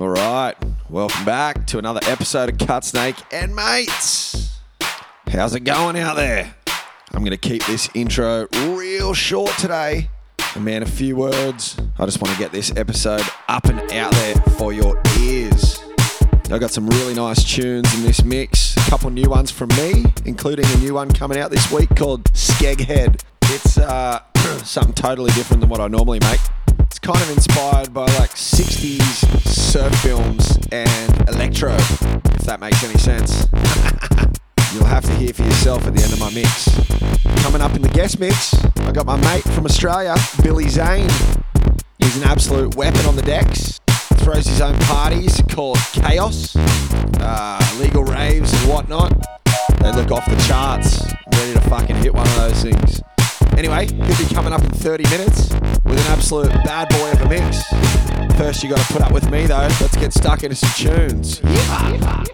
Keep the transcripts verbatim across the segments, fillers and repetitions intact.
All right, welcome back to another episode of Cutsnake and Mates. How's it going out there? I'm going to keep this intro real short today. A man, a few words. I just want to get this episode up and out there for your ears. I got some really nice tunes in this mix. A couple new ones from me, including a new one coming out this week called Skeghead. It's uh, something totally different than what I normally make. It's kind of inspired by like sixties surf films and electro, if that makes any sense. You'll have to hear for yourself at the end of my mix. Coming up in the guest mix, I got my mate from Australia, Billy Zane. He's an absolute weapon on the decks. Throws his own parties called Chaos, uh, legal raves and whatnot. They look off the charts, ready to fucking hit one of those things. Anyway, he'll be coming up in thirty minutes with an absolute bad boy of a mix. First, you got to put up with me though. Let's get stuck into some tunes. Yeah. Yeah.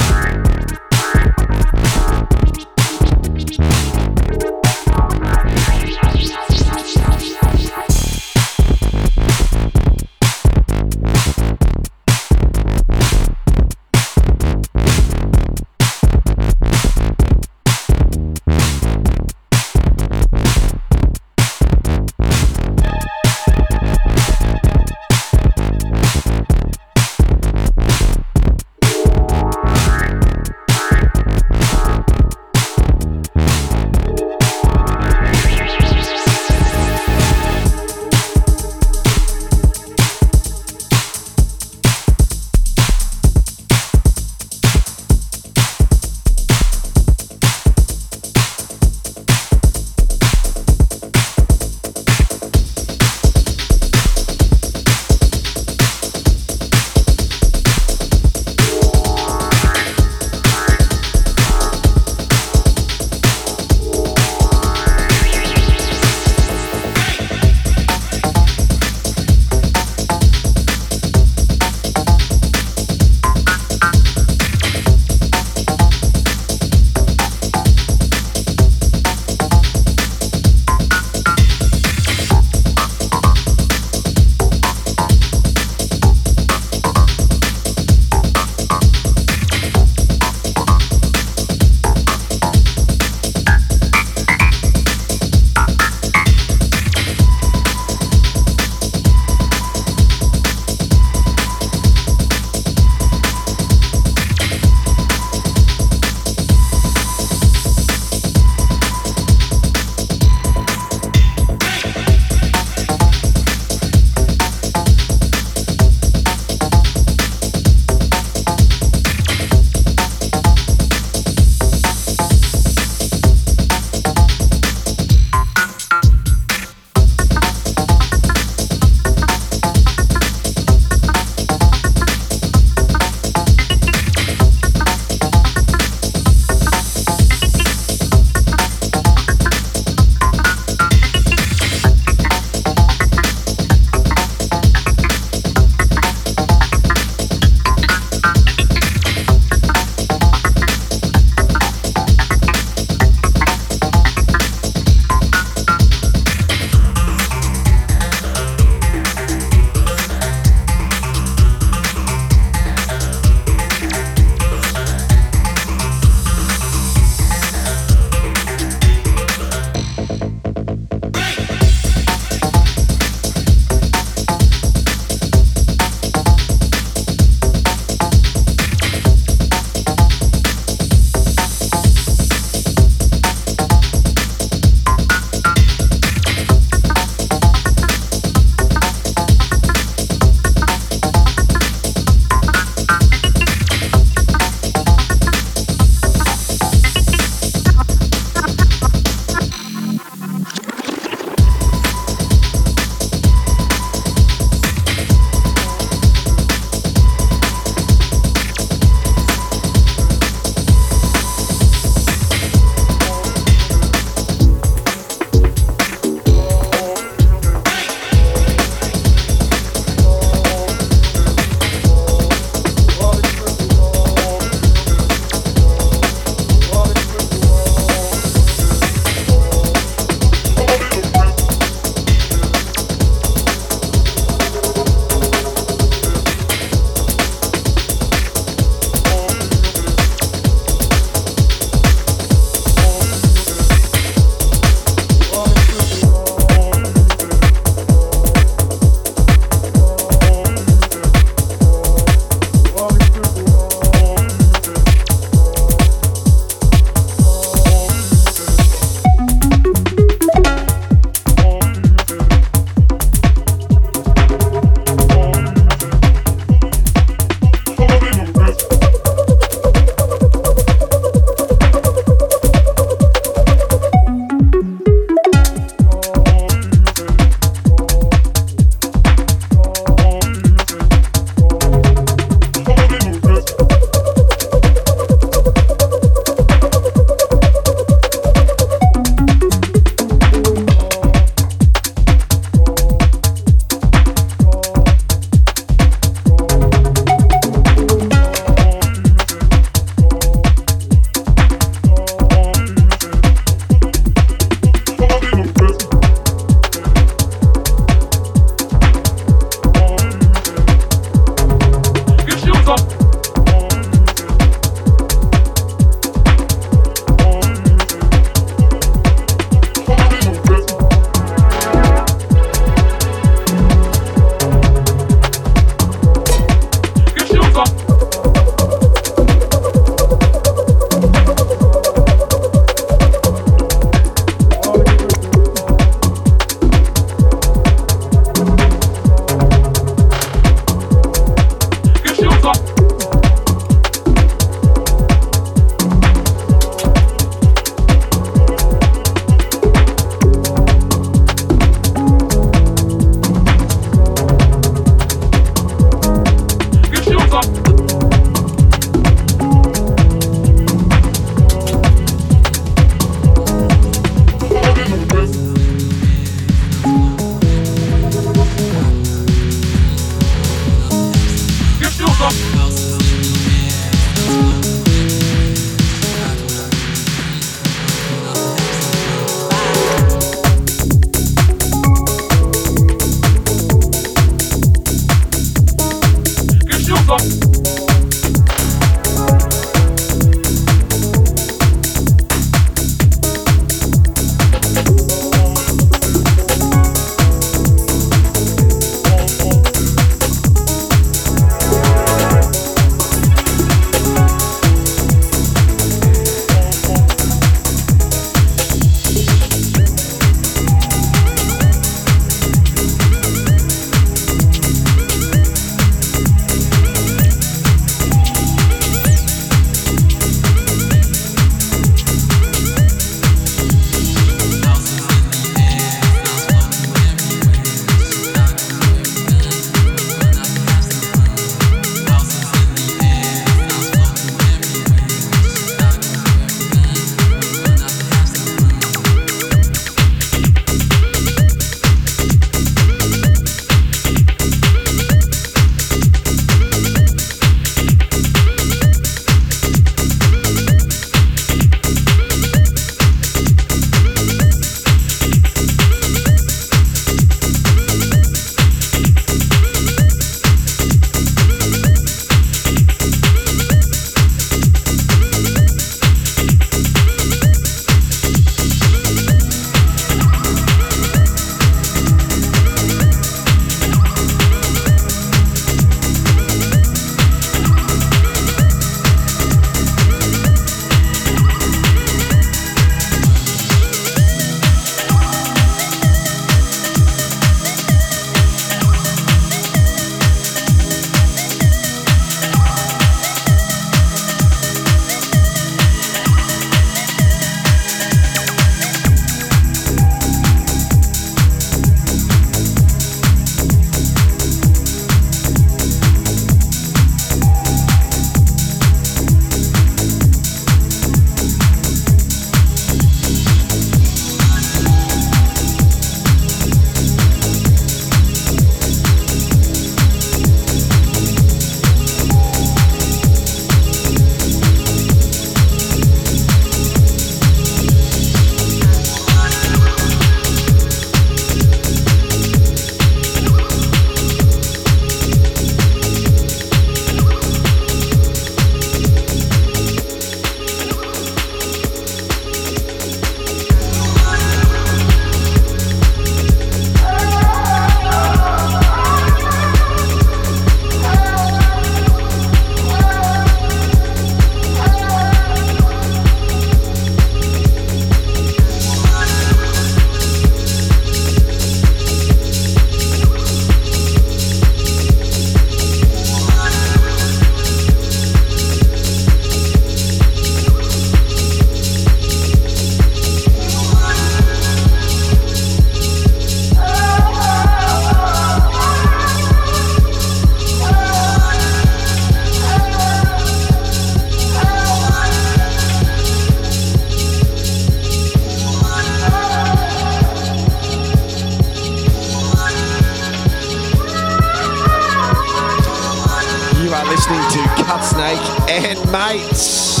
Cutsnake and mates.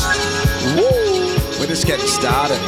Woo! We're just getting started.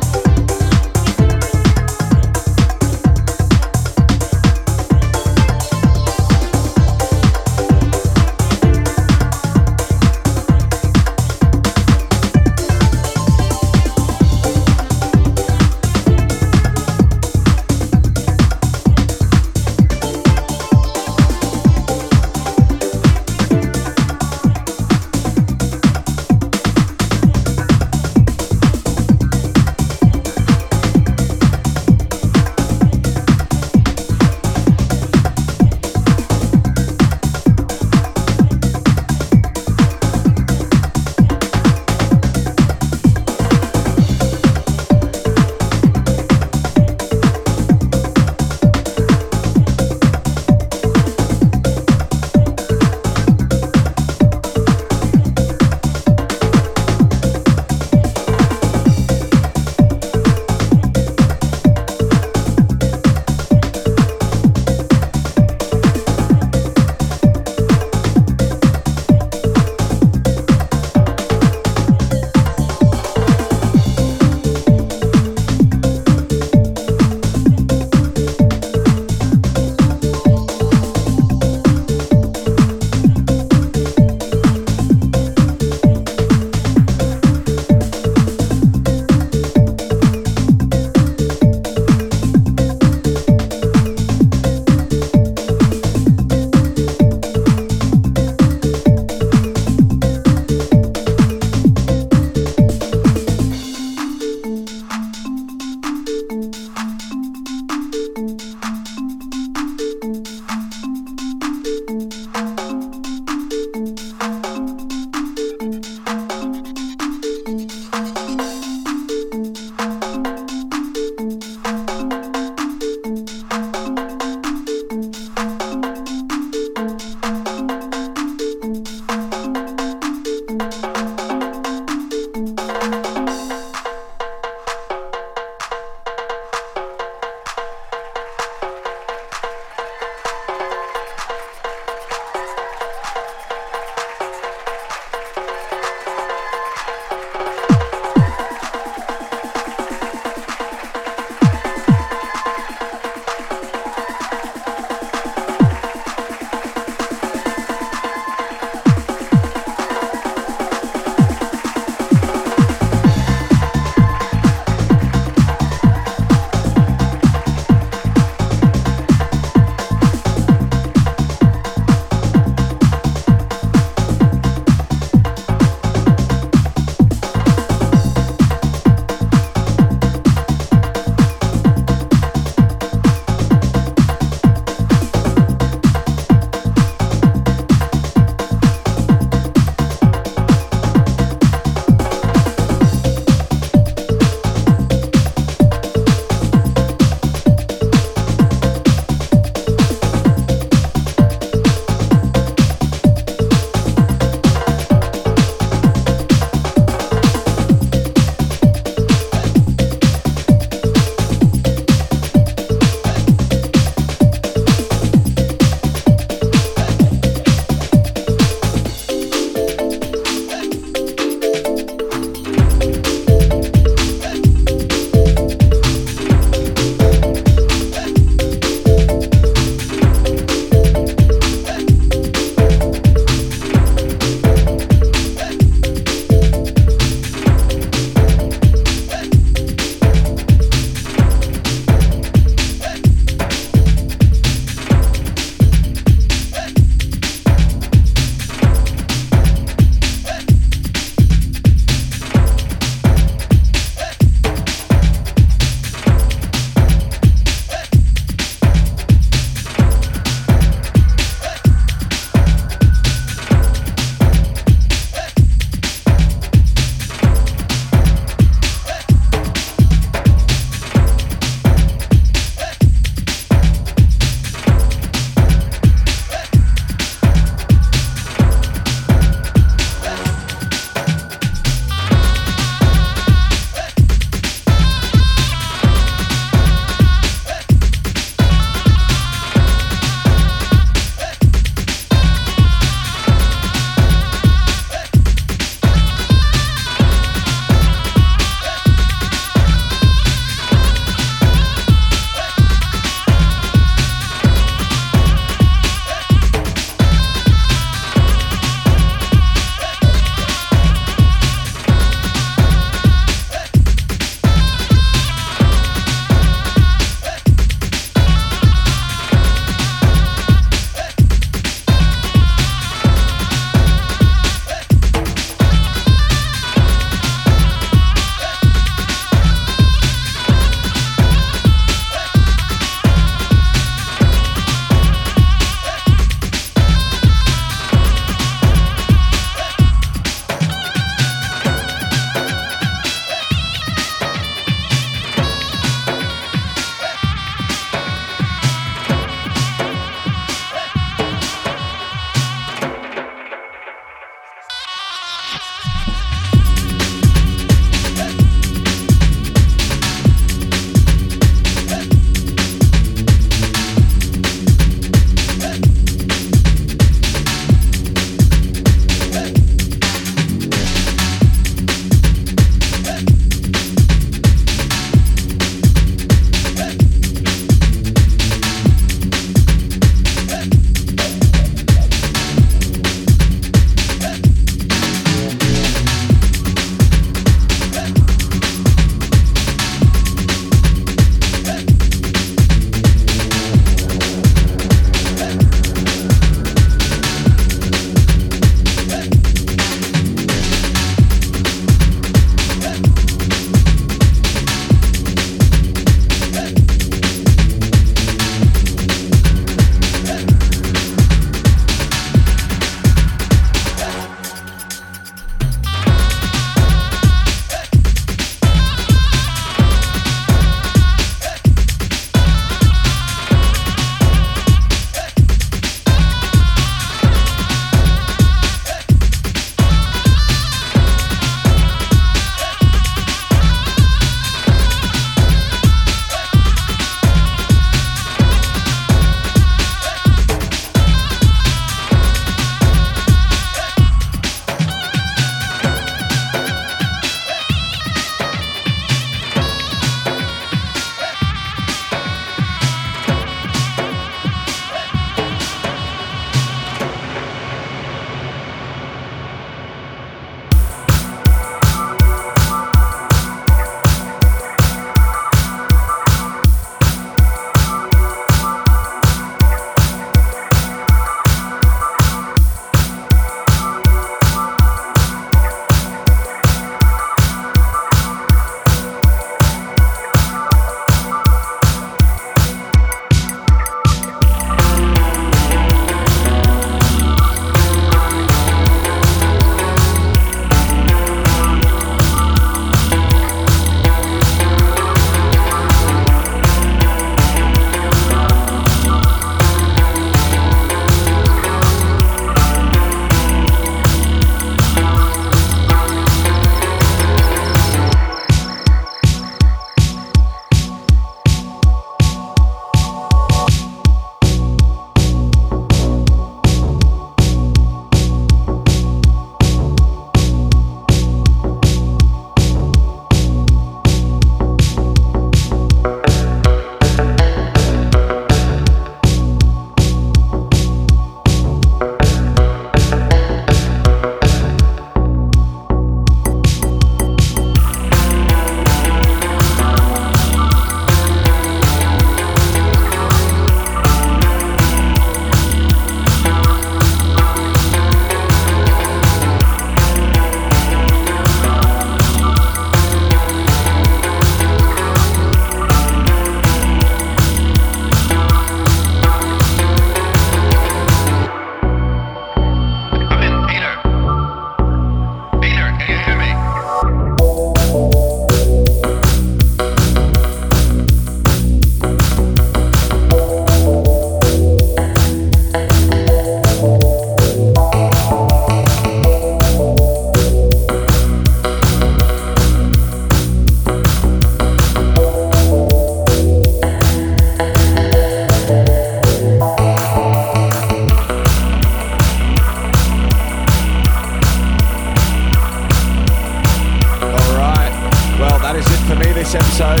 for me this episode.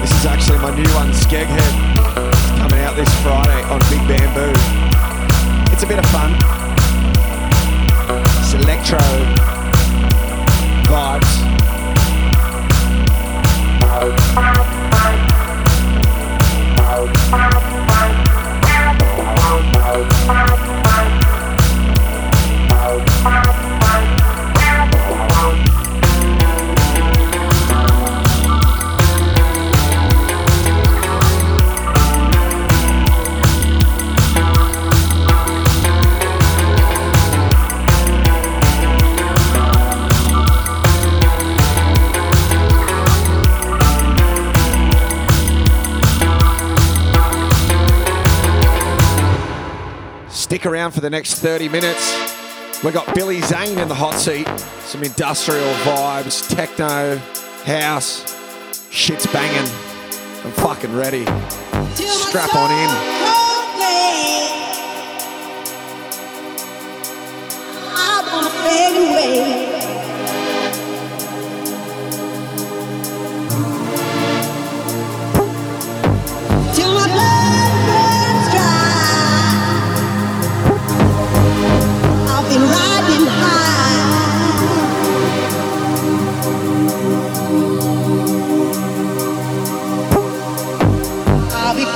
This is actually my new one, Skeghead. It's coming out this Friday on Big Bamboo. It's a bit of fun. It's electro vibes. Stick around for the next thirty minutes. We've got Billy Zane in the hot seat. Some industrial vibes, techno, house. Shit's banging. I'm fucking ready. Strap on in.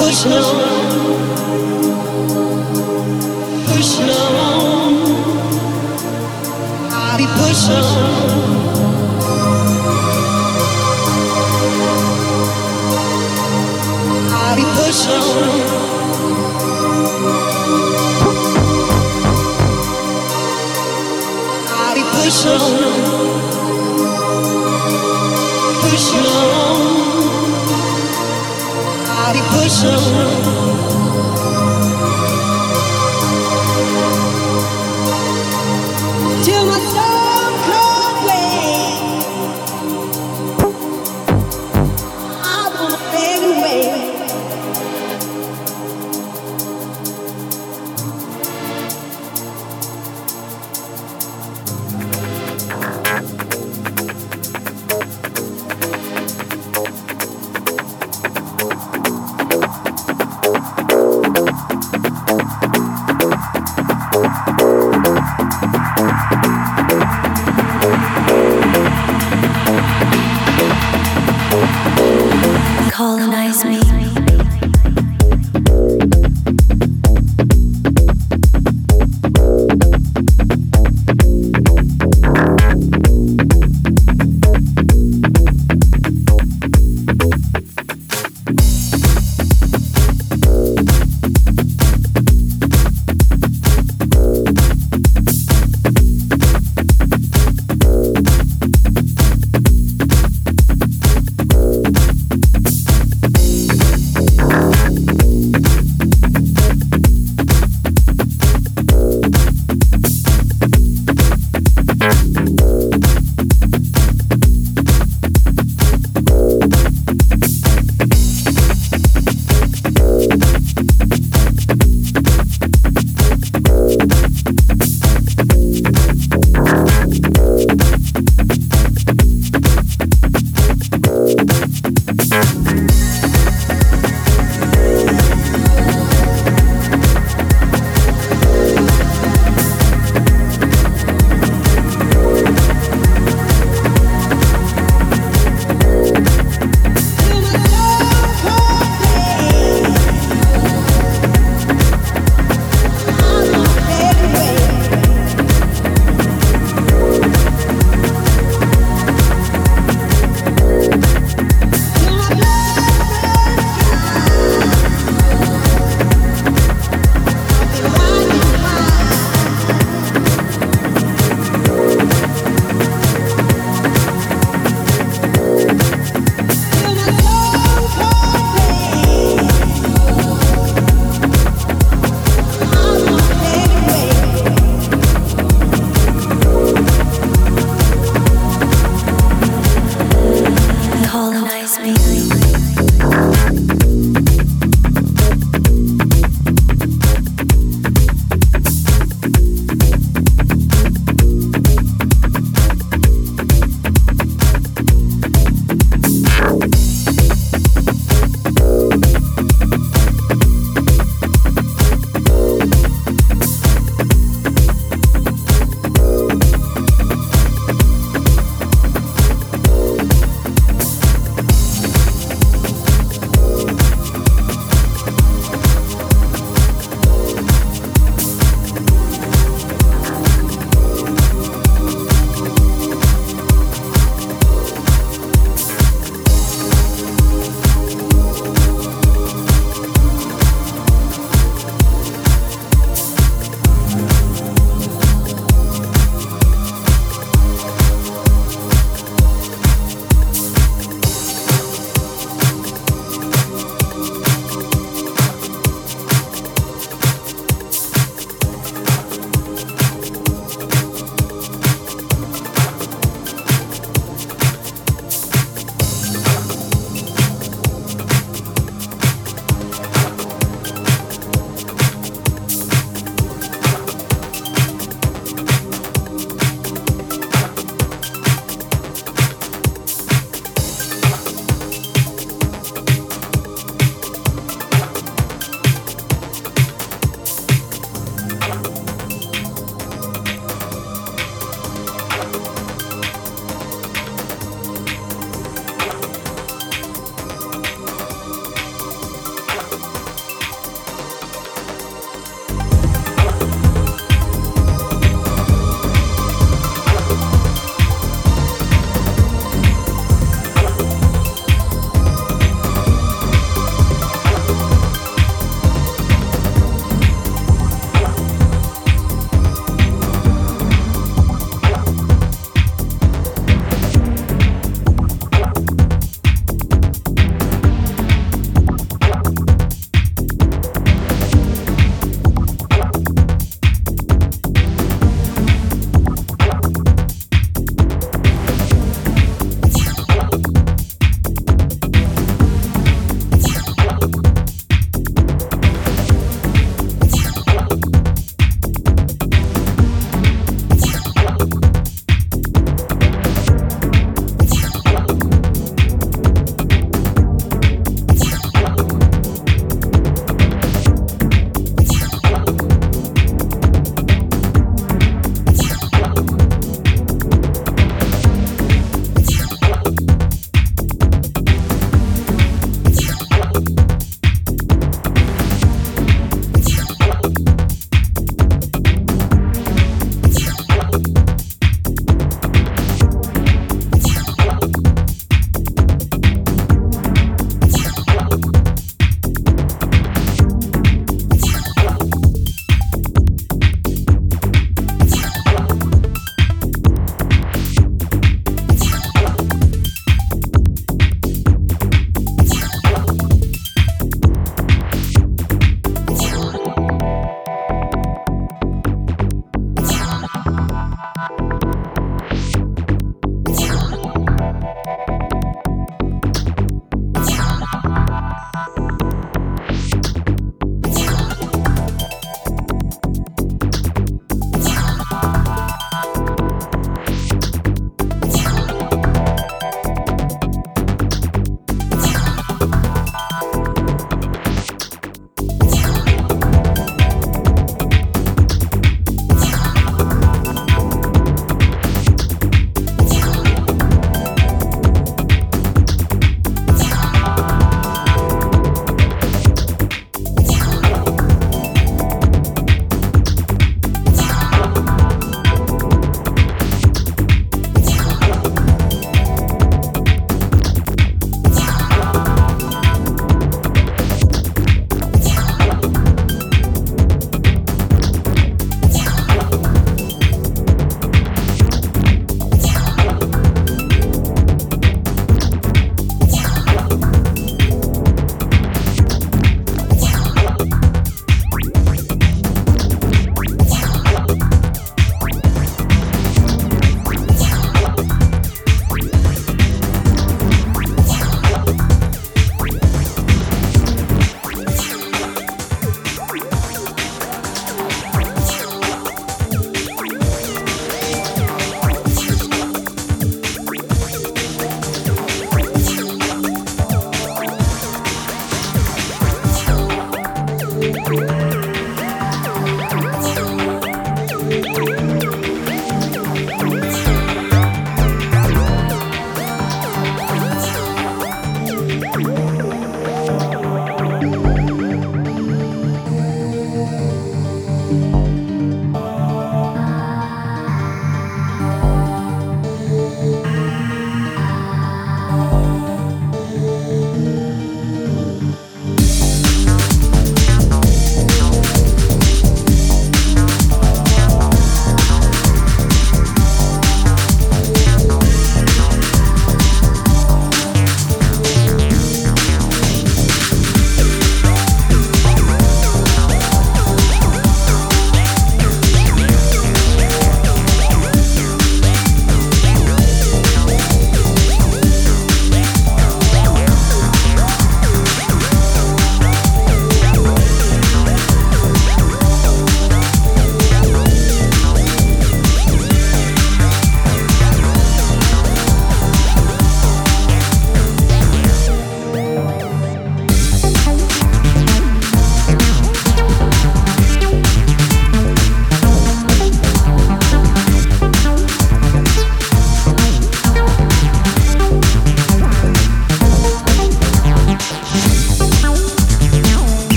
Pushing on, pushing on, I'll be pushing on. I'll be pushing on, I'll be pushing on, pushing on. I'll be pushing on till my soul comes away. I wanna fade away.